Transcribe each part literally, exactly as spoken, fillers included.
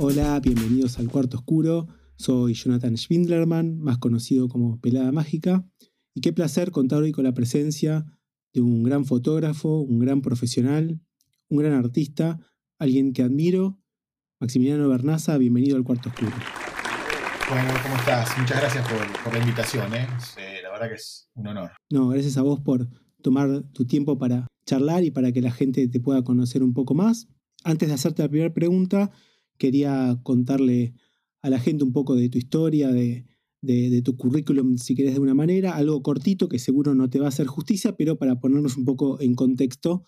Hola, bienvenidos al Cuarto Oscuro. Soy Jonathan Schwindlerman, más conocido como Pelada Mágica. Y qué placer contar hoy con la presencia de un gran fotógrafo, un gran profesional, un gran artista, alguien que admiro, Maximiliano Bernaza. Bienvenido al Cuarto Oscuro. Bueno, ¿cómo estás? Muchas gracias por, por la invitación, ¿eh? Es, eh, la verdad que es un honor. No, gracias a vos por tomar tu tiempo para charlar y para que la gente te pueda conocer un poco más. Antes de hacerte la primera pregunta, quería contarle a la gente un poco de tu historia, de, de, de tu currículum, si querés de una manera, algo cortito que seguro no te va a hacer justicia, pero para ponernos un poco en contexto.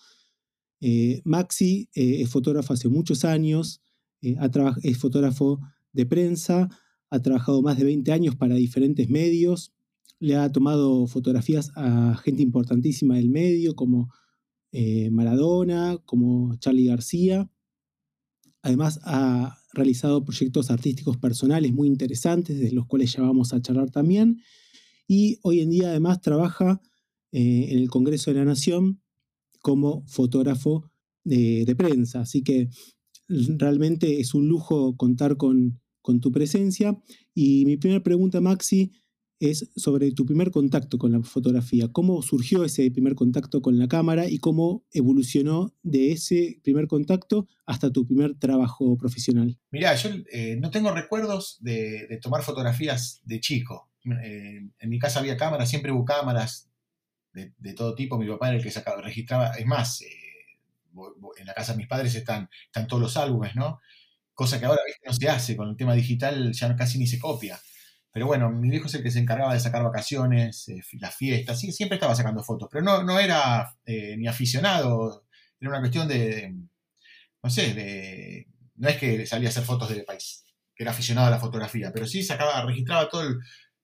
Eh, Maxi eh, es fotógrafo hace muchos años, eh, ha traba- es fotógrafo de prensa, ha trabajado más de veinte años para diferentes medios, le ha tomado fotografías a gente importantísima del medio como eh, Maradona, como Charly García. Además ha realizado proyectos artísticos personales muy interesantes, de los cuales ya vamos a charlar también. Y hoy en día además trabaja eh, en el Congreso de la Nación como fotógrafo de, de prensa. Así que realmente es un lujo contar con con tu presencia. Y mi primera pregunta, Maxi, es sobre tu primer contacto con la fotografía. ¿Cómo surgió ese primer contacto con la cámara y cómo evolucionó de ese primer contacto hasta tu primer trabajo profesional? Mirá, yo eh, no tengo recuerdos de, de tomar fotografías de chico. Eh, en mi casa había cámaras, siempre hubo cámaras de, de todo tipo. Mi papá era el que sacaba, registraba. Es más, eh, en la casa de mis padres están, están todos los álbumes, ¿no? Cosa que ahora no se hace, con el tema digital ya casi ni se copia. Pero bueno, mi viejo es el que se encargaba de sacar vacaciones, eh, las fiestas, sí, siempre estaba sacando fotos, pero no, no era eh, ni aficionado, era una cuestión de, no sé, de, no es que salía a hacer fotos del país, que era aficionado a la fotografía, pero sí sacaba, registraba todo, el,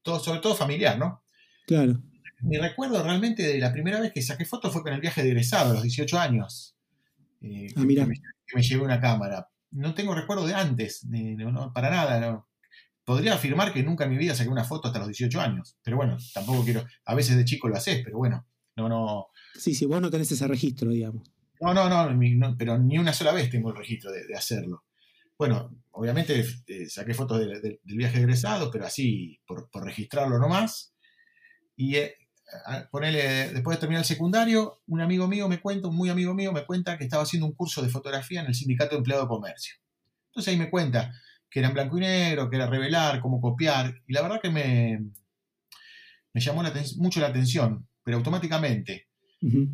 todo sobre todo familiar, ¿no? Claro. Mi recuerdo realmente de la primera vez que saqué fotos fue con el viaje de egresado, a los dieciocho años, eh, ah, mirá. Que, me, que me llevé una cámara. No tengo recuerdo de antes, de, no, no, para nada. No. Podría afirmar que nunca en mi vida saqué una foto hasta los dieciocho años, pero bueno, tampoco quiero... A veces de chico lo haces, pero bueno, no, no... Sí, sí, vos no tenés ese registro, digamos. No, no, no, mi, no pero ni una sola vez tengo el registro de, de hacerlo. Bueno, obviamente eh, saqué fotos de, de, del viaje egresado, pero así, por, por registrarlo nomás. Y eh, ponele, después de terminar el secundario, un amigo mío me cuenta, un muy amigo mío me cuenta que estaba haciendo un curso de fotografía en el Sindicato de Empleado de Comercio. Entonces ahí me cuenta que era en blanco y negro, que era revelar, cómo copiar, y la verdad que me, me llamó la, mucho la atención, pero automáticamente. Uh-huh.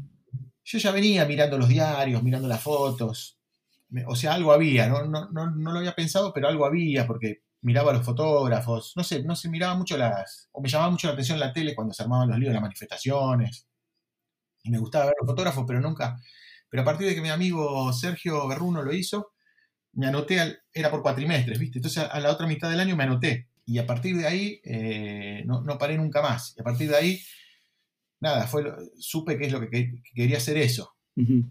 Yo ya venía mirando los diarios, mirando las fotos, me, o sea, algo había, no, no, no, no lo había pensado, pero algo había, porque miraba a los fotógrafos, no sé, no sé, miraba mucho las, o me llamaba mucho la atención la tele cuando se armaban los líos, las manifestaciones, y me gustaba ver los fotógrafos, pero nunca, pero a partir de que mi amigo Sergio Berruno lo hizo, me anoté, al, era por cuatrimestres, ¿viste? Entonces a la otra mitad del año me anoté, y a partir de ahí eh, no, no paré nunca más, y a partir de ahí, nada, fue lo, supe que es lo que, que quería hacer eso. Uh-huh.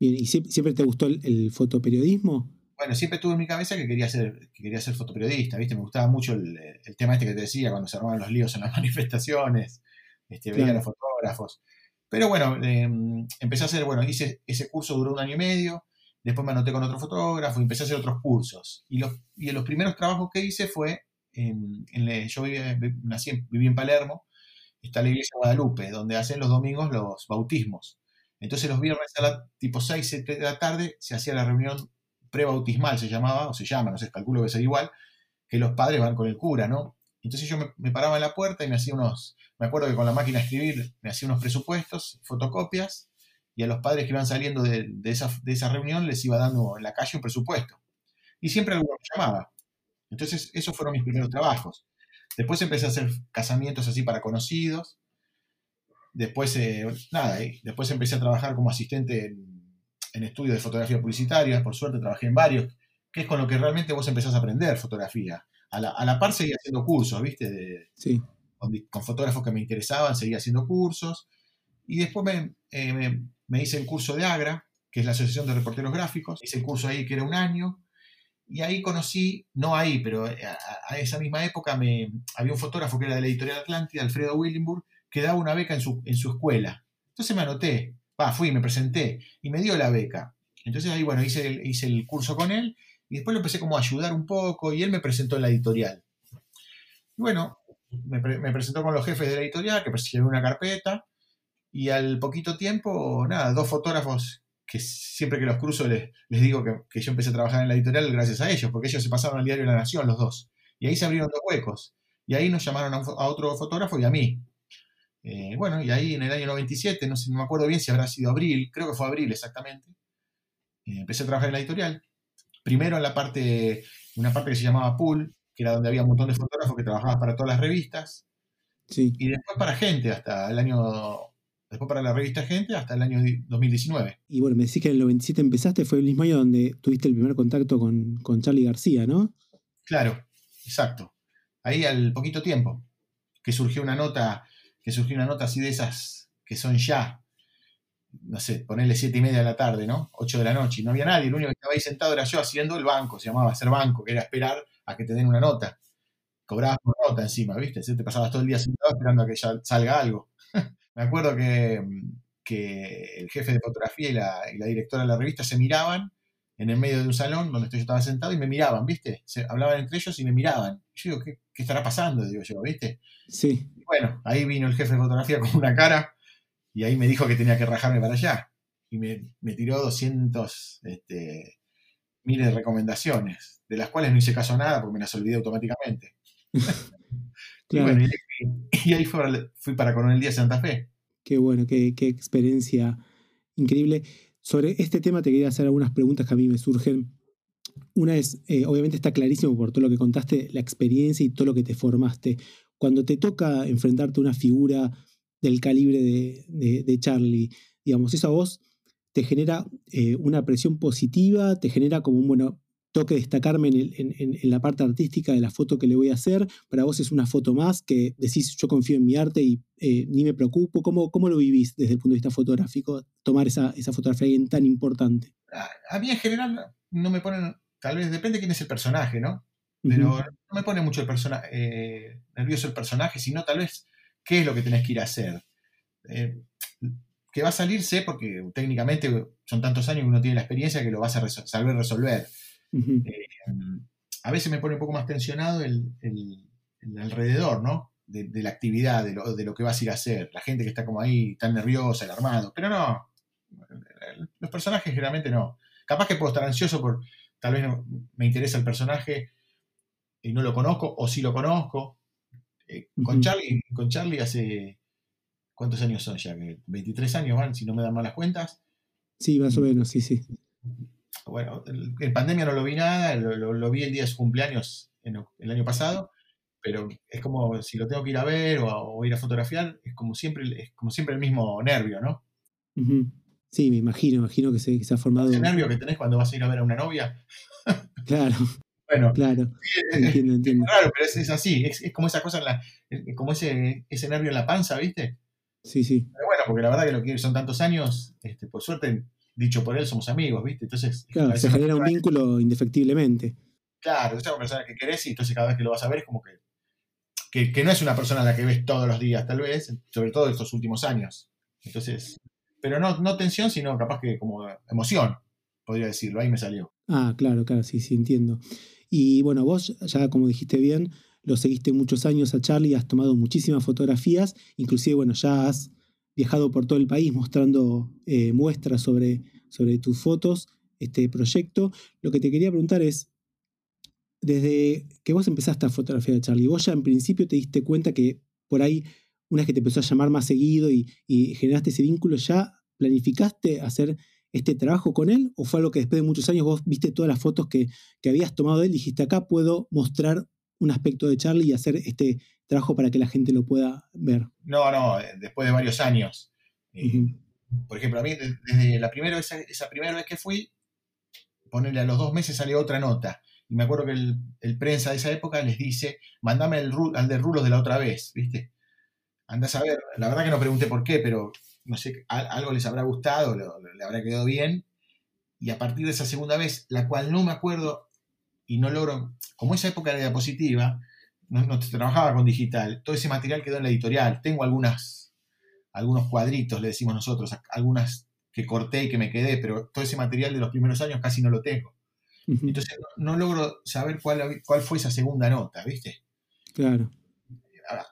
Bien, ¿y siempre te gustó el, el fotoperiodismo? Bueno, siempre tuve en mi cabeza que quería ser, que quería ser fotoperiodista, ¿viste? Me gustaba mucho el, el tema este que te decía, cuando se armaban los líos en las manifestaciones, este, veía a los fotógrafos. Pero bueno, eh, empecé a hacer, bueno, hice ese curso, duró un año y medio, después me anoté con otro fotógrafo y empecé a hacer otros cursos. Y los, y los primeros trabajos que hice fue, en, en, yo vivía, nací, viví en Palermo, está la iglesia de Guadalupe, donde hacen los domingos los bautismos. Entonces los viernes a la, tipo seis, siete de la tarde se hacía la reunión prebautismal se llamaba, o se llama, no sé, calculo que sea igual, que los padres van con el cura, ¿no? Entonces yo me, me paraba en la puerta y me hacía unos, me acuerdo que con la máquina de escribir me hacía unos presupuestos, fotocopias, y a los padres que iban saliendo de, de, esa, de esa reunión les iba dando en la calle un presupuesto. Y siempre alguno me llamaba. Entonces esos fueron mis primeros trabajos. Después empecé a hacer casamientos así para conocidos. Después, eh, nada, eh, después empecé a trabajar como asistente en... en estudios de fotografía publicitaria, por suerte trabajé en varios, que es con lo que realmente vos empezás a aprender fotografía. A la, a la par seguía haciendo cursos, ¿viste? De, sí. Con, con fotógrafos que me interesaban, seguía haciendo cursos. Y después me, eh, me, me hice el curso de AGRA, que es la Asociación de Reporteros Gráficos. Hice el curso ahí que era un año. Y ahí conocí, no ahí, pero a, a esa misma época me, había un fotógrafo que era de la Editorial Atlántida, Alfredo Willenburg, que daba una beca en su, en su escuela. Entonces me anoté. Va, fui, me presenté y me dio la beca. Entonces ahí, bueno, hice el, hice el curso con él y después lo empecé como a ayudar un poco y él me presentó en la editorial. Y bueno, me, pre me presentó con los jefes de la editorial, que presentaron una carpeta y al poquito tiempo, nada, dos fotógrafos que siempre que los cruzo les, les digo que, que yo empecé a trabajar en la editorial gracias a ellos, porque ellos se pasaron al diario La Nación, los dos. Y ahí se abrieron dos huecos. Y ahí nos llamaron a, un, a otro fotógrafo y a mí. Eh, bueno, y ahí en el año noventa y siete, no sé, no me acuerdo bien si habrá sido abril, creo que fue abril exactamente, eh, empecé a trabajar en la editorial. Primero en la parte, una parte que se llamaba Pool, que era donde había un montón de fotógrafos que trabajaban para todas las revistas. Sí. Y después para Gente hasta el año... Después para la revista Gente hasta el año dos mil diecinueve. Y bueno, me decís que en el noventa y siete empezaste, fue el mismo año donde tuviste el primer contacto con, con Charly García, ¿no? Claro, exacto. Ahí al poquito tiempo que surgió una nota, que surgió una nota así de esas que son ya, no sé, ponerle siete y media de la tarde, ¿no? ocho de la noche. Y no había nadie, el único que estaba ahí sentado era yo haciendo el banco, se llamaba hacer banco, que era esperar a que te den una nota. Cobrabas por nota encima, ¿viste? Te pasabas todo el día sentado esperando a que ya salga algo. Me acuerdo que, que el jefe de fotografía y la, y la directora de la revista se miraban en el medio de un salón donde yo estaba sentado y me miraban, ¿viste? Se, hablaban entre ellos y me miraban. Yo digo, ¿qué, qué estará pasando? Digo yo, ¿viste? Sí. Y bueno, ahí vino el jefe de fotografía con una cara y ahí me dijo que tenía que rajarme para allá. Y me, me tiró doscientos este, miles de recomendaciones, de las cuales no hice caso a nada porque me las olvidé automáticamente. Y claro. Bueno, y, y ahí fui, fui para Coronel Díaz, Santa Fe. Qué bueno, qué, qué experiencia increíble. Sobre este tema te quería hacer algunas preguntas que a mí me surgen. Una es, eh, obviamente está clarísimo por todo lo que contaste, la experiencia y todo lo que te formaste. Cuando te toca enfrentarte a una figura del calibre de, de, de Charly, digamos, eso a vos te genera eh, una presión positiva, te genera como un, bueno, tengo que destacarme en, el, en, en la parte artística de la foto que le voy a hacer. Para vos es una foto más que decís, yo confío en mi arte y eh, ni me preocupo. ¿Cómo, cómo lo vivís desde el punto de vista fotográfico, tomar esa, esa fotografía alguien tan importante? A, a mí en general no me ponen, tal vez depende de quién es el personaje, ¿no? Pero uh-huh. no me pone mucho el persona, eh, nervioso el personaje, sino tal vez qué es lo que tenés que ir a hacer. Eh, que va a salir, sé, porque técnicamente son tantos años que uno tiene la experiencia que lo vas a resol- saber resolver. Uh-huh. Eh, a veces me pone un poco más tensionado el, el, el alrededor, ¿no? De, de la actividad, de lo, de lo que vas a ir a hacer. La gente que está como ahí, tan nerviosa, alarmado. Pero no, los personajes generalmente no. Capaz que puedo estar ansioso por, tal vez no, me interesa el personaje y no lo conozco, o sí lo conozco. Eh, uh-huh. Con Charly, con Charly hace, ¿cuántos años son ya? veintitrés años van, si no me dan malas cuentas. Sí, más o menos, sí, sí. Bueno, en pandemia no lo vi nada, lo, lo, lo vi el día de su cumpleaños en el año pasado, pero es como si lo tengo que ir a ver o, o ir a fotografiar, es como siempre, es como siempre el mismo nervio, ¿no? Uh-huh. Sí, me imagino, imagino que se, que se ha formado... ¿Ese nervio que tenés cuando vas a ir a ver a una novia? Claro, bueno, claro. Es, entiendo, entiendo. Es raro, pero es, es así, es, es como esa cosa, en la, es como ese, ese nervio en la panza, ¿viste? Sí, sí. Pero bueno, porque la verdad que lo que son tantos años, este, por suerte... Dicho por él, somos amigos, ¿viste? Entonces... Claro, se genera un vínculo indefectiblemente. Claro, es una persona que querés y entonces cada vez que lo vas a ver es como que, que... Que no es una persona a la que ves todos los días, tal vez, sobre todo estos últimos años. Entonces... Pero no, no tensión, sino capaz que como emoción, podría decirlo. Ahí me salió. Ah, claro, claro, sí, sí, entiendo. Y bueno, vos ya, como dijiste bien, lo seguiste muchos años a Charly, has tomado muchísimas fotografías, inclusive, bueno, ya has... viajado por todo el país mostrando eh, muestras sobre, sobre tus fotos, este proyecto. Lo que te quería preguntar es, desde que vos empezaste a fotografiar a Charly, vos ya en principio te diste cuenta que por ahí, una vez que te empezó a llamar más seguido y, y generaste ese vínculo, ¿ya planificaste hacer este trabajo con él? ¿O fue algo que después de muchos años vos viste todas las fotos que, que habías tomado de él y dijiste, acá puedo mostrar un aspecto de Charly y hacer este trabajo para que la gente lo pueda ver? No, no, después de varios años. Uh-huh. eh, por ejemplo, a mí desde la primera vez, esa primera vez que fui, ponerle a los dos meses salió otra nota. Y me acuerdo que el, el prensa de esa época les dice, mandame el, al de rulos de la otra vez, ¿viste? Andás a ver, la verdad que no pregunté por qué, pero no sé, a, algo les habrá gustado, lo, lo, le habrá quedado bien. Y a partir de esa segunda vez, la cual no me acuerdo y no logro, como esa época de diapositiva, no, no trabajaba con digital, todo ese material quedó en la editorial. Tengo algunas, algunos cuadritos, le decimos nosotros, algunas que corté y que me quedé, pero todo ese material de los primeros años casi no lo tengo. Uh-huh. Entonces no, no logro saber cuál, cuál fue esa segunda nota, ¿viste? Claro.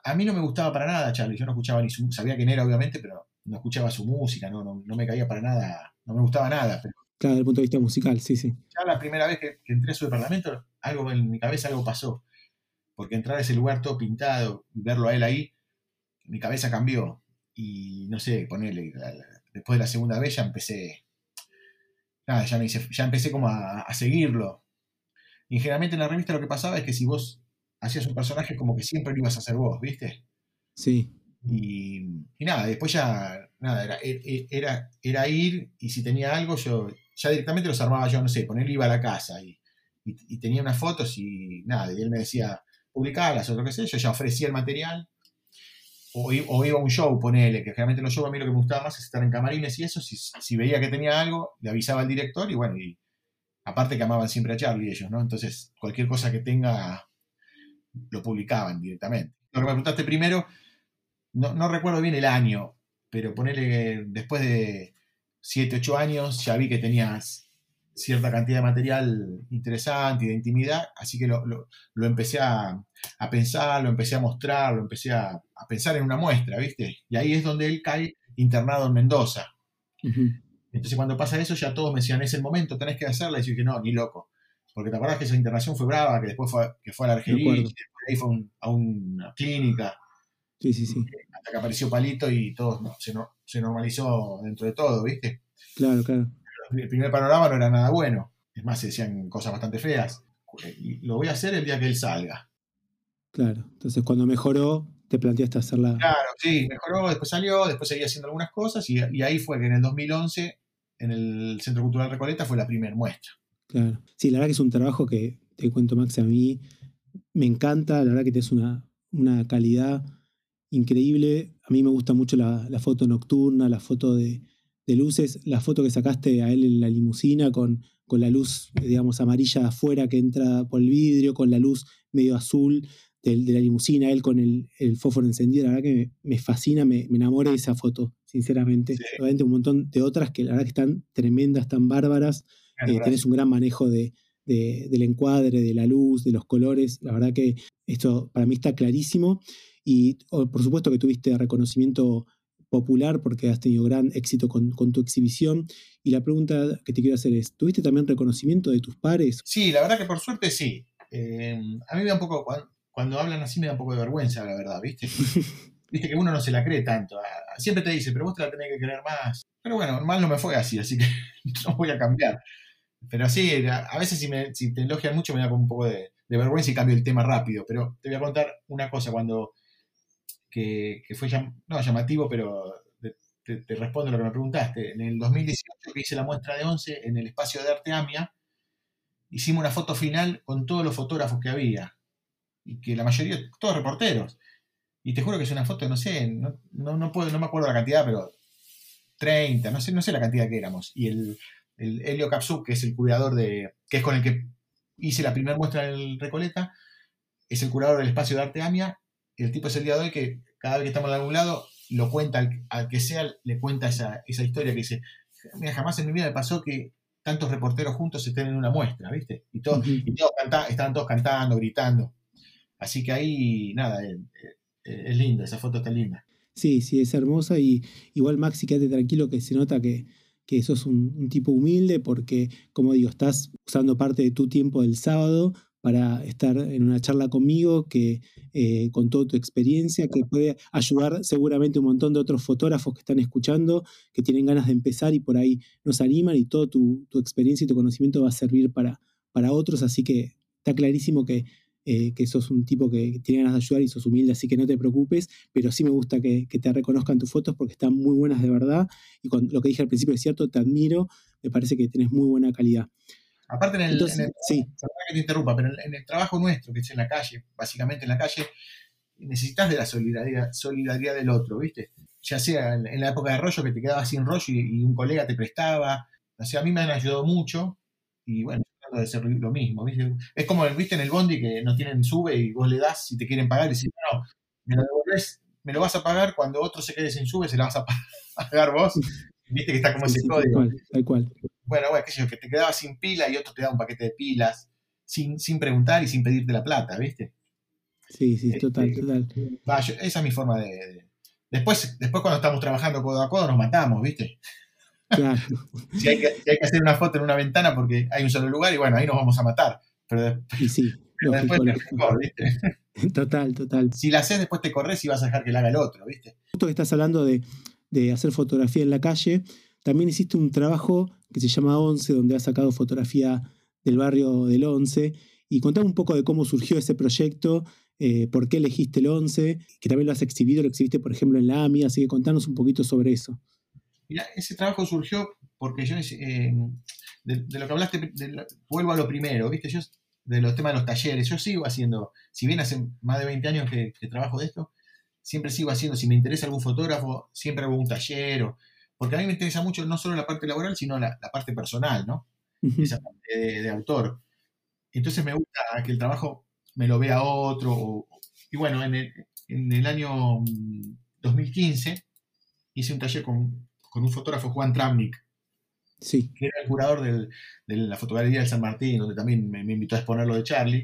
A, a mí no me gustaba para nada Charly, yo no escuchaba ni su... Sabía quién era, obviamente, pero no escuchaba su música, no, no, no me caía para nada, no me gustaba nada. Pero... Claro, desde el punto de vista musical, sí, sí. Ya la primera vez que, que entré a su departamento, algo en mi cabeza, algo pasó. Porque entrar a ese lugar todo pintado y verlo a él ahí, mi cabeza cambió. Y no sé, ponerle, después de la segunda vez ya empecé, nada, ya, me hice, ya empecé como a, a seguirlo. Y generalmente en la revista lo que pasaba es que si vos hacías un personaje, como que siempre lo ibas a hacer vos, ¿viste? Sí. Y, y nada, después ya, nada, era, era, era ir, y si tenía algo, yo ya directamente los armaba yo, no sé, ponerle iba a la casa y, y, y tenía unas fotos y nada, y él me decía, publicarlas o lo que sea, yo ya ofrecía el material, o, o iba a un show, ponele, que generalmente los shows a mí lo que me gustaba más es estar en camarines y eso, si, si veía que tenía algo, le avisaba al director y bueno, y aparte que amaban siempre a Charly ellos, ¿no? Entonces cualquier cosa que tenga lo publicaban directamente. Lo que me preguntaste primero, no, no recuerdo bien el año, pero ponele que después de siete, ocho años ya vi que tenías cierta cantidad de material interesante y de intimidad, así que lo, lo, lo empecé a, a pensar, lo empecé a mostrar, lo empecé a, a pensar en una muestra, ¿viste? Y ahí es donde él cae internado en Mendoza. Uh-huh. Entonces cuando pasa eso ya todos me decían, es el momento, tenés que hacerla, y yo dije, no, ni loco, porque te acordás que esa internación fue brava, que después fue, que fue a la Argería, y después ahí fue un, a una clínica, sí, sí, sí. Hasta que apareció Palito y todo, no, se, no, se normalizó dentro de todo, ¿viste? Claro, claro. El primer panorama no era nada bueno. Es más, se decían cosas bastante feas. Y lo voy a hacer el día que él salga. Claro. Entonces, cuando mejoró, te planteaste hacerla... Claro, sí. Mejoró, después salió, después seguía haciendo algunas cosas. Y, y ahí fue que en el dos mil once, en el Centro Cultural Recoleta, fue la primera muestra. Claro. Sí, la verdad que es un trabajo que, te cuento, Max, a mí me encanta. La verdad que tenés una, una calidad increíble. A mí me gusta mucho la, la foto nocturna, la foto de... de luces, la foto que sacaste a él en la limusina con, con la luz, digamos, amarilla de afuera que entra por el vidrio, con la luz medio azul de, de la limusina, él con el, el fósforo encendido, la verdad que me, me fascina, me, me enamora de esa foto, sinceramente. Sí. Obviamente un montón de otras que la verdad que están tremendas, tan bárbaras. Eh, tenés un gran manejo de, de, del encuadre, de la luz, de los colores, la verdad que esto para mí está clarísimo. Y oh, por supuesto que tuviste reconocimiento popular, porque has tenido gran éxito con, con tu exhibición. Y la pregunta que te quiero hacer es, ¿tuviste también reconocimiento de tus pares? Sí, la verdad que por suerte sí. Eh, a mí me da un poco, cuando, cuando hablan así me da un poco de vergüenza, la verdad, ¿viste? Viste que uno no se la cree tanto. Siempre te dice, pero vos te la tenés que creer más. Pero bueno, mal no me fue así, así que no voy a cambiar. Pero sí, a veces si, me, si te elogian mucho me da como un poco de, de vergüenza y cambio el tema rápido. Pero te voy a contar una cosa, cuando... Que, que fue llam, no, llamativo, pero te, te, te respondo lo que me preguntaste. En el dos mil dieciocho, que hice la muestra de ONCE en el espacio de arte AMIA, hicimos una foto final con todos los fotógrafos que había, y que la mayoría, todos reporteros. Y te juro que es una foto, no sé, no, no, no, puedo, no me acuerdo la cantidad, pero treinta, no sé, no sé la cantidad que éramos. Y el, el Helio Capsú, que es el curador de, que es con el que hice la primera muestra en el Recoleta, es el curador del espacio de arte AMIA. El tipo es el día de hoy que cada vez que estamos en algún lado lo cuenta, al, al que sea le cuenta esa, esa historia que dice, mira, jamás en mi vida me pasó que tantos reporteros juntos estén en una muestra, ¿viste? Y todos, uh-huh. y todos canta, estaban todos cantando, gritando. Así que ahí, nada, es, es linda, esa foto está linda. Sí, sí, es hermosa. Y igual, Maxi, quédate tranquilo que se nota que, que sos un, un tipo humilde porque, como digo, estás usando parte de tu tiempo del sábado para estar en una charla conmigo, que eh, con toda tu experiencia, que puede ayudar seguramente un montón de otros fotógrafos que están escuchando, que tienen ganas de empezar y por ahí nos animan, y toda tu, tu experiencia y tu conocimiento va a servir para, para otros, así que está clarísimo que, eh, que sos un tipo que tiene ganas de ayudar y sos humilde, así que no te preocupes, pero sí me gusta que, que te reconozcan tus fotos porque están muy buenas de verdad, y con lo que dije al principio es cierto, te admiro, me parece que tenés muy buena calidad. Aparte, en el, Entonces, en el, sí. que te interrumpa, pero en, en el trabajo nuestro, que es en la calle, básicamente en la calle, necesitas de la solidaridad, solidaridad del otro, ¿viste? Ya sea en, en la época de rollo, que te quedabas sin rollo y, y un colega te prestaba. O sea, a mí me han ayudado mucho y bueno, trato de hacer lo mismo, ¿viste? Es como, ¿viste? En el bondi que no tienen sube y vos le das y te quieren pagar y decís, no, me lo devolvés, me lo vas a pagar cuando otro se quede sin sube, se la vas a pagar vos. Viste que está como sí, ese sí, código. Tal cual, tal cual. Bueno, bueno, qué sé yo, que te quedabas sin pila y otro te daba un paquete de pilas, sin, sin preguntar y sin pedirte la plata, ¿viste? Sí, sí, total, eh, total. Va, yo, esa es mi forma de... de... Después, después cuando estamos trabajando codo a codo nos matamos, ¿viste? Claro. Si hay que, si hay que hacer una foto en una ventana porque hay un solo lugar y bueno, ahí nos vamos a matar. Pero después, y sí, pero lógico, después lógico. Mejor, ¿viste? Total, total. Si la haces, después te corres y vas a dejar que la haga el otro, ¿viste? Justo que estás hablando de, de hacer fotografía en la calle, también hiciste un trabajo que se llama ONCE, donde has sacado fotografía del barrio del ONCE. Y contame un poco de cómo surgió ese proyecto, eh, por qué elegiste el ONCE, que también lo has exhibido, lo exhibiste, por ejemplo, en la AMIA, así que contanos un poquito sobre eso. Mirá, ese trabajo surgió porque yo, eh, de, de lo que hablaste, de lo, vuelvo a lo primero, ¿viste? Yo, de los temas de los talleres, yo sigo haciendo, si bien hace más de veinte años que, que trabajo de esto, siempre sigo haciendo, si me interesa algún fotógrafo, siempre hago un taller, o, porque a mí me interesa mucho no solo la parte laboral, sino la, la parte personal, ¿no? Uh-huh. Esa parte de, de autor. Entonces me gusta que el trabajo me lo vea otro, o, y bueno, en el, en el año dos mil quince hice un taller con... con un fotógrafo, Juan Tramnick, sí, que era el curador del, de la fotogalería de San Martín, donde también me, me invitó a exponer lo de Charly.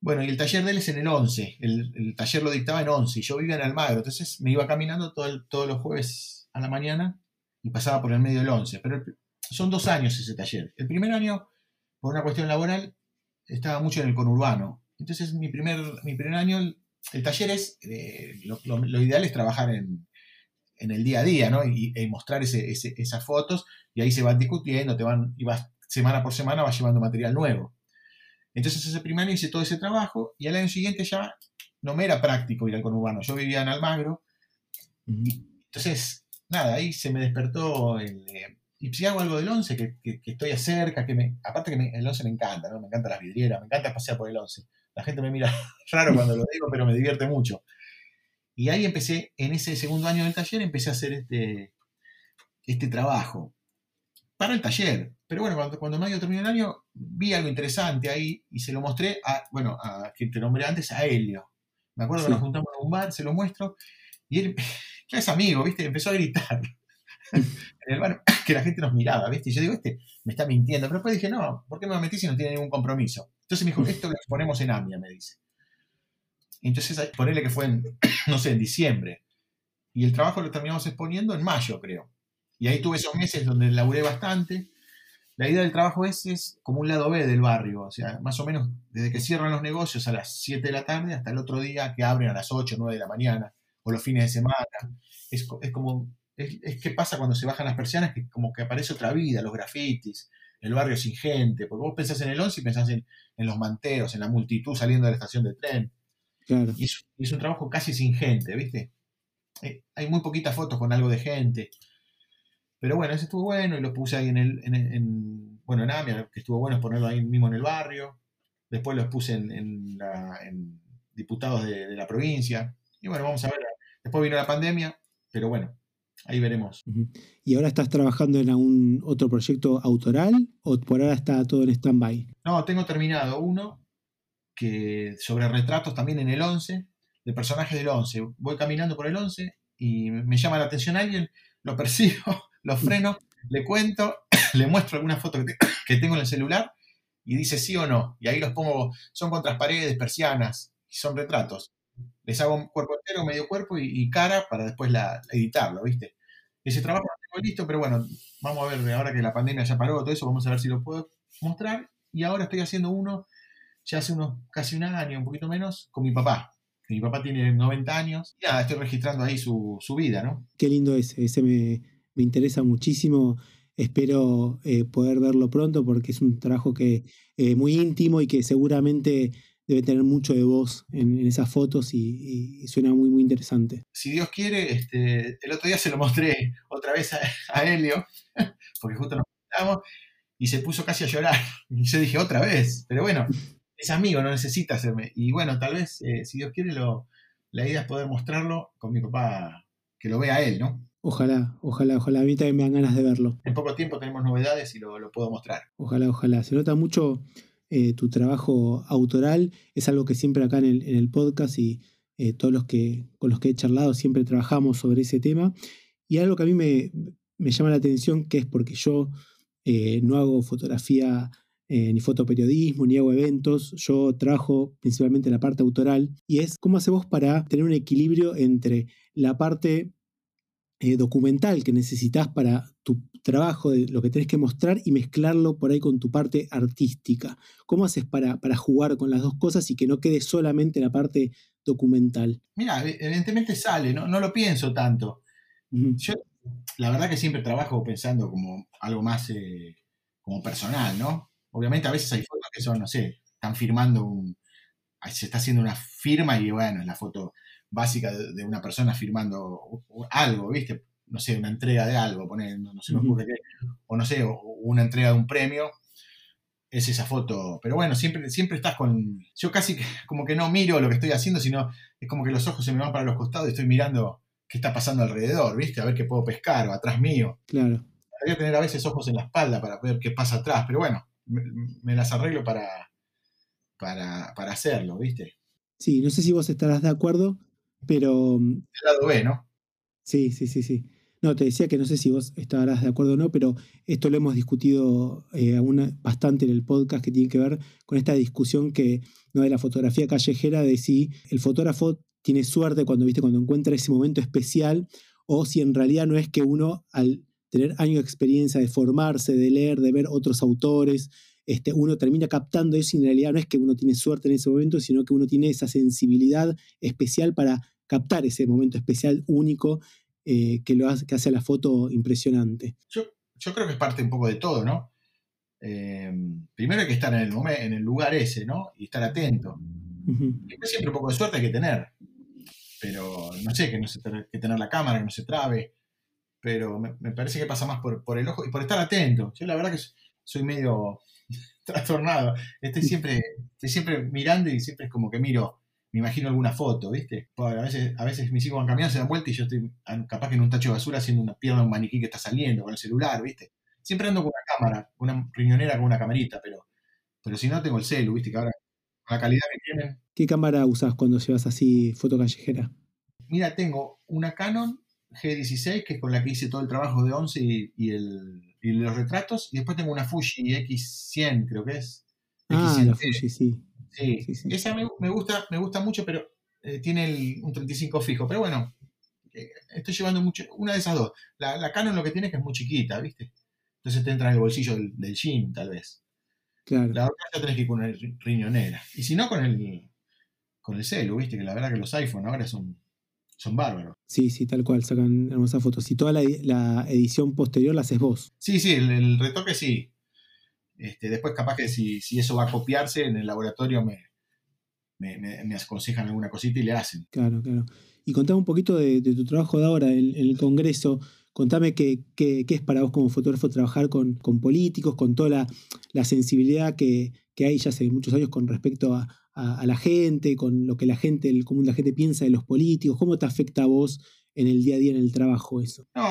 Bueno, y el taller de él es en el ONCE, el, el taller lo dictaba en ONCE, y yo vivía en Almagro, entonces me iba caminando todo el, todos los jueves a la mañana y pasaba por el medio del ONCE. Pero el, son dos años ese taller. El primer año, por una cuestión laboral, estaba mucho en el conurbano. Entonces mi primer, mi primer año, el, el taller es, eh, lo, lo, lo ideal es trabajar en... en el día a día, ¿no? Y, y mostrar ese, ese, esas fotos, y ahí se van discutiendo, te van, y vas, semana por semana vas llevando material nuevo. Entonces ese primer año hice todo ese trabajo, y al año siguiente ya no me era práctico ir al conurbano, yo vivía en Almagro, y entonces, nada, ahí se me despertó el... Eh, y si hago algo del ONCE, que, que, que estoy cerca, que me, aparte que me, el ONCE me encanta, ¿no? Me encantan las vidrieras, me encanta pasear por el ONCE. La gente me mira raro cuando lo digo, pero me divierte mucho. Y ahí empecé, en ese segundo año del taller, empecé a hacer este, este trabajo para el taller. Pero bueno, cuando, cuando medio terminó el año, vi algo interesante ahí y se lo mostré a, bueno, a quien te nombré antes, a Helio. Me acuerdo sí. que nos juntamos en un bar, se lo muestro, y él, ya es amigo, ¿viste? Empezó a gritar en el bar, que la gente nos miraba, ¿viste? Y yo digo, este me está mintiendo. Pero después dije, no, ¿por qué me metí si no tiene ningún compromiso? Entonces me dijo, esto lo ponemos en AMIA, me dice. Entonces, ponele que fue en, no sé, en diciembre. Y el trabajo lo terminamos exponiendo en mayo, creo. Y ahí tuve esos meses donde laburé bastante. La idea del trabajo es, es como un lado B del barrio. O sea, más o menos desde que cierran los negocios a las siete de la tarde hasta el otro día que abren a las ocho, nueve de la mañana. O los fines de semana. Es, es como... Es, es que pasa cuando se bajan las persianas, que como que aparece otra vida, los grafitis, el barrio sin gente. Porque vos pensás en el once y pensás en, en los manteos, en la multitud saliendo de la estación de tren. Claro. Y es, es un trabajo casi sin gente, ¿viste? Eh, hay muy poquitas fotos con algo de gente. Pero bueno, ese estuvo bueno y lo puse ahí en el... En, en, bueno, en AMIA, que estuvo bueno es ponerlo ahí mismo en el barrio. Después los puse en, en, la, en Diputados de, de la provincia. Y bueno, vamos a ver. Después vino la pandemia, pero bueno, ahí veremos. Uh-huh. ¿Y ahora estás trabajando en algún otro proyecto autoral o por ahora está todo en stand-by? No, tengo terminado uno. Que sobre retratos también en el once, de personajes del once. Voy caminando por el once y me llama la atención alguien, lo persigo, lo freno, le cuento, le muestro alguna foto que, te, que tengo en el celular y dice sí o no. Y ahí los pongo, son con trasparedes, persianas, y son retratos. Les hago un cuerpo entero, medio cuerpo y, y cara para después la, la editarlo, ¿viste? Ese trabajo no tengo listo, pero bueno, vamos a ver, ahora que la pandemia ya paró, todo eso, vamos a ver si lo puedo mostrar. Y ahora estoy haciendo uno... ya hace unos casi un año, un poquito menos, con mi papá. Mi papá tiene noventa años. Y nada, estoy registrando ahí su, su vida, ¿no? Qué lindo es. Ese me, me interesa muchísimo. Espero eh, poder verlo pronto porque es un trabajo que eh, muy íntimo y que seguramente debe tener mucho de vos en, en esas fotos y, y suena muy, muy interesante. Si Dios quiere, este, el otro día se lo mostré otra vez a, a Helio, porque justo nos juntamos, y se puso casi a llorar. Y yo dije, otra vez, pero bueno... Es amigo, no necesita hacerme. Y bueno, tal vez, eh, si Dios quiere, lo, la idea es poder mostrarlo con mi papá, que lo vea él, ¿no? Ojalá, ojalá, ojalá. A mí también me dan ganas de verlo. En poco tiempo tenemos novedades y lo, lo puedo mostrar. Ojalá, ojalá. Se nota mucho eh, tu trabajo autoral. Es algo que siempre acá en el, en el podcast y eh, todos los que con los que he charlado siempre trabajamos sobre ese tema. Y algo que a mí me, me llama la atención que es porque yo eh, no hago fotografía, eh, ni fotoperiodismo, ni hago eventos. Yo trabajo principalmente la parte autoral, y es cómo haces vos para tener un equilibrio entre la parte eh, documental que necesitas para tu trabajo, de lo que tenés que mostrar, y mezclarlo por ahí con tu parte artística. ¿Cómo haces para, para jugar con las dos cosas y que no quede solamente la parte documental? Mirá, evidentemente sale, no, no lo pienso tanto. Uh-huh. Yo la verdad que siempre trabajo pensando como algo más eh, como personal, ¿no? Obviamente a veces hay fotos que son, no sé, están firmando un... Se está haciendo una firma y bueno, es la foto básica de, de una persona firmando algo, ¿viste? No sé, una entrega de algo, poner, no, no se me ocurre qué, o no sé, o una entrega de un premio, es esa foto. Pero bueno, siempre, siempre estás con... Yo casi como que no miro lo que estoy haciendo, sino es como que los ojos se me van para los costados y estoy mirando qué está pasando alrededor, ¿viste? A ver qué puedo pescar, o atrás mío. Claro. Debería tener a veces ojos en la espalda para ver qué pasa atrás, pero bueno, me, me las arreglo para, para, para hacerlo, ¿viste? Sí, no sé si vos estarás de acuerdo, pero... El lado B, ¿no? Sí, sí, sí, sí. No, te decía que no sé si vos estarás de acuerdo o no, pero esto lo hemos discutido eh, aún bastante en el podcast, que tiene que ver con esta discusión que no de la fotografía callejera, de si el fotógrafo tiene suerte cuando, ¿viste?, cuando encuentra ese momento especial, o si en realidad no es que uno, al tener años de experiencia, de formarse, de leer, de ver otros autores, este, uno termina captando eso, y en realidad no es que uno tiene suerte en ese momento, sino que uno tiene esa sensibilidad especial para captar ese momento especial único Eh, que, lo hace, que hace la foto impresionante. Yo, yo creo que es parte un poco de todo, ¿no? Eh, primero hay que estar en el, momen, en el lugar ese, ¿no? Y estar atento. Uh-huh. Siempre un poco de suerte hay que tener. Pero, no sé, que no se tra- que tener la cámara, que no se trabe. Pero me, me parece que pasa más por, por el ojo y por estar atento. Yo la verdad que soy medio trastornado. Estoy siempre, estoy siempre mirando y siempre es como que miro... Me imagino alguna foto, ¿viste? A veces, a veces mis hijos van caminando, se dan vuelta y yo estoy capaz que en un tacho de basura haciendo una pierna de un maniquí que está saliendo con el celular, ¿viste? Siempre ando con una cámara, una riñonera con una camarita, pero, pero si no tengo el celu, ¿viste? Que ahora con la calidad que tienen. ¿Qué cámara usas cuando llevas así foto callejera? Mira, tengo una Canon G dieciséis, que es con la que hice todo el trabajo de ONCE y, y, el, y los retratos, y después tengo una Fuji X cien, creo que es. Ah, X cien T. La Fuji, sí. Sí, sí, sí, esa me, me, gusta, me gusta mucho, pero eh, tiene el, un treinta y cinco fijo. Pero bueno, eh, estoy llevando mucho, una de esas dos. La, la Canon lo que tiene es que es muy chiquita, ¿viste? Entonces te entra en el bolsillo del, del jean, tal vez. Claro. La otra ya tenés que ir con una riñonera. Y si no, con el, con el celu, ¿viste? Que la verdad que los iPhone ahora son, son bárbaros. Sí, sí, tal cual, sacan hermosas fotos. Y toda la, la edición posterior la haces vos. Sí, sí, el, el retoque sí. Este, después capaz que si, si eso va a copiarse en el laboratorio me, me, me, me aconsejan alguna cosita y le hacen. Claro, claro. Y contame un poquito de, de tu trabajo de ahora en, en el Congreso. Contame qué, qué, qué es para vos como fotógrafo trabajar con, con políticos, con toda la, la sensibilidad que, que hay ya hace muchos años con respecto a, a, a la gente, con lo que la gente, el común, la gente piensa de los políticos. ¿Cómo te afecta a vos en el día a día, en el trabajo, eso? No,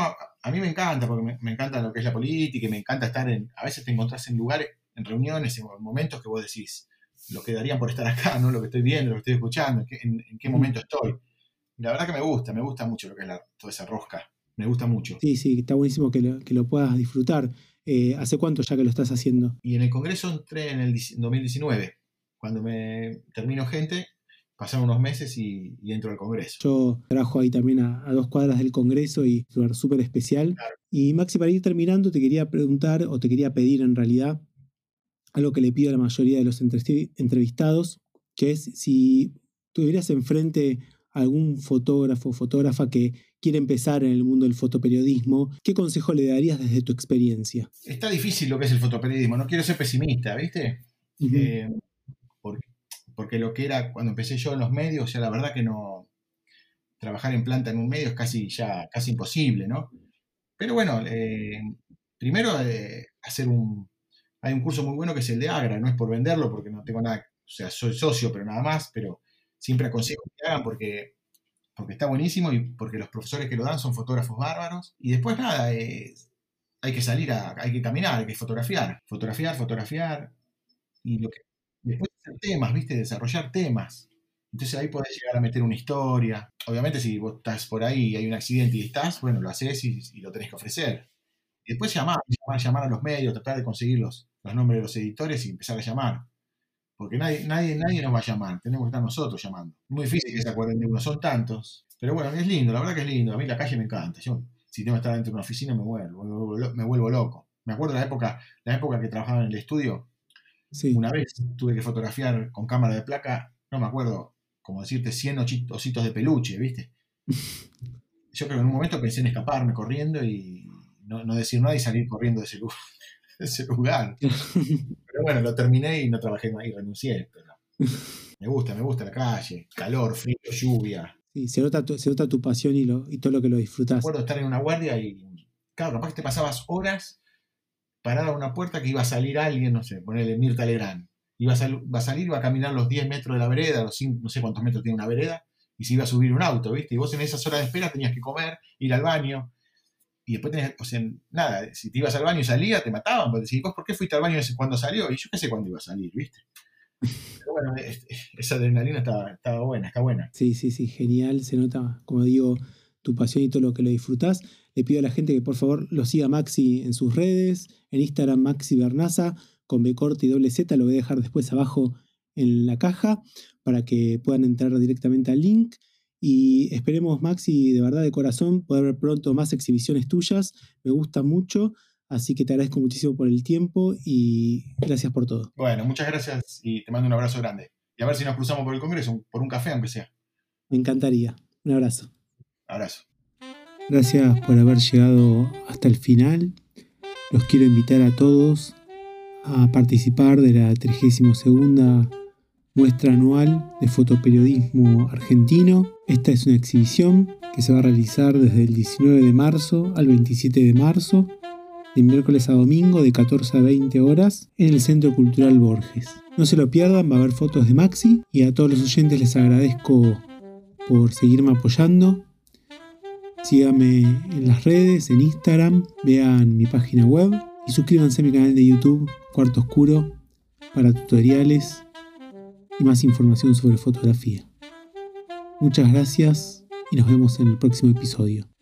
a mí me encanta, porque me, me encanta lo que es la política, y me encanta estar en... A veces te encontrás en lugares, en reuniones, en momentos que vos decís, lo que darían por estar acá, ¿no? Lo que estoy viendo, lo que estoy escuchando, en qué, en, en qué momento estoy. Y la verdad que me gusta, me gusta mucho lo que es la, toda esa rosca. Me gusta mucho. Sí, sí, está buenísimo que lo, que lo puedas disfrutar. Eh, ¿Hace cuánto ya que lo estás haciendo? Y en el Congreso entré en el dos mil diecinueve. Cuando me termino Gente... Pasaron unos meses y, y entro al Congreso. Yo trabajo ahí también a, a dos cuadras del Congreso y es un lugar súper especial. Claro. Y Maxi, para ir terminando, te quería preguntar, o te quería pedir en realidad, algo que le pido a la mayoría de los entrevistados, que es si tuvieras enfrente a algún fotógrafo o fotógrafa que quiere empezar en el mundo del fotoperiodismo, ¿qué consejo le darías desde tu experiencia? Está difícil lo que es el fotoperiodismo, no quiero ser pesimista, ¿viste? Uh-huh. Eh, porque Porque lo que era cuando empecé yo en los medios, ya la verdad que no. Trabajar en planta en un medio es casi ya casi imposible, ¿no? Pero bueno, eh, primero eh, hacer un. Hay un curso muy bueno que es el de Agra, no es por venderlo, porque no tengo nada. O sea, soy socio, pero nada más, pero siempre aconsejo que hagan porque, porque está buenísimo y porque los profesores que lo dan son fotógrafos bárbaros. Y después, nada, eh, hay que salir, a, hay que caminar, hay que fotografiar, fotografiar, fotografiar. Y lo que. Después hacer temas, ¿viste? Desarrollar temas. Entonces ahí podés llegar a meter una historia. Obviamente si vos estás por ahí y hay un accidente y estás, bueno, lo haces y, y lo tenés que ofrecer. Y después llamar, llamar, llamar a los medios, tratar de conseguir los, los nombres de los editores y empezar a llamar. Porque nadie, nadie, nadie nos va a llamar, tenemos que estar nosotros llamando. Muy difícil que se acuerden de uno, son tantos. Pero bueno, es lindo, la verdad que es lindo. A mí la calle me encanta. Yo, si tengo que estar dentro de una oficina, me vuelvo, me vuelvo loco. Me acuerdo de la época, la época que trabajaba en el estudio. Sí. Una vez tuve que fotografiar con cámara de placa, no me acuerdo, como decirte, cien ositos de peluche, ¿viste? Yo creo que en un momento pensé en escaparme corriendo y no, no decir nada y salir corriendo de ese lugar. De ese lugar. Pero bueno, lo terminé y no trabajé más y renuncié. Pero me gusta, me gusta la calle, calor, frío, lluvia. Sí, se nota tu, se nota tu pasión y, lo, y todo lo que lo disfrutás. Me acuerdo estar en una guardia y, claro, capaz que te pasabas horas parada a una puerta que iba a salir alguien, no sé, ponerle Mirta Legrand. Iba a, sal, va a salir, iba a caminar los diez metros de la vereda, los cinco, no sé cuántos metros tiene una vereda, y se iba a subir un auto, ¿viste? Y vos en esas horas de espera tenías que comer, ir al baño, y después tenías, o sea, nada, si te ibas al baño y salías, te mataban, porque decís, ¿vos por qué fuiste al baño cuando salió? Y yo qué sé cuándo iba a salir, ¿viste? Pero bueno, es, esa adrenalina estaba, estaba buena, está buena. Sí, sí, sí, genial, se nota, como digo, tu pasión y todo lo que lo disfrutás. Le pido a la gente que por favor lo siga Maxi en sus redes, en Instagram Maxi Bernaza, con B corta y doble Z, lo voy a dejar después abajo en la caja para que puedan entrar directamente al link. Y esperemos, Maxi, de verdad, de corazón, poder ver pronto más exhibiciones tuyas. Me gusta mucho, así que te agradezco muchísimo por el tiempo y gracias por todo. Bueno, muchas gracias y te mando un abrazo grande. Y a ver si nos cruzamos por el Congreso, por un café aunque sea. Me encantaría. Un abrazo. Abrazo. Gracias por haber llegado hasta el final. Los quiero invitar a todos a participar de la trigésima segunda muestra anual de fotoperiodismo argentino. Esta es una exhibición que se va a realizar desde el diecinueve de marzo al veintisiete de marzo, de miércoles a domingo de catorce a veinte horas en el Centro Cultural Borges. No se lo pierdan, va a haber fotos de Maxi y a todos los oyentes les agradezco por seguirme apoyando. Síganme en las redes, en Instagram, vean mi página web y suscríbanse a mi canal de YouTube, Cuarto Oscuro, para tutoriales y más información sobre fotografía. Muchas gracias y nos vemos en el próximo episodio.